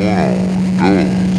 1, 2, 3, 4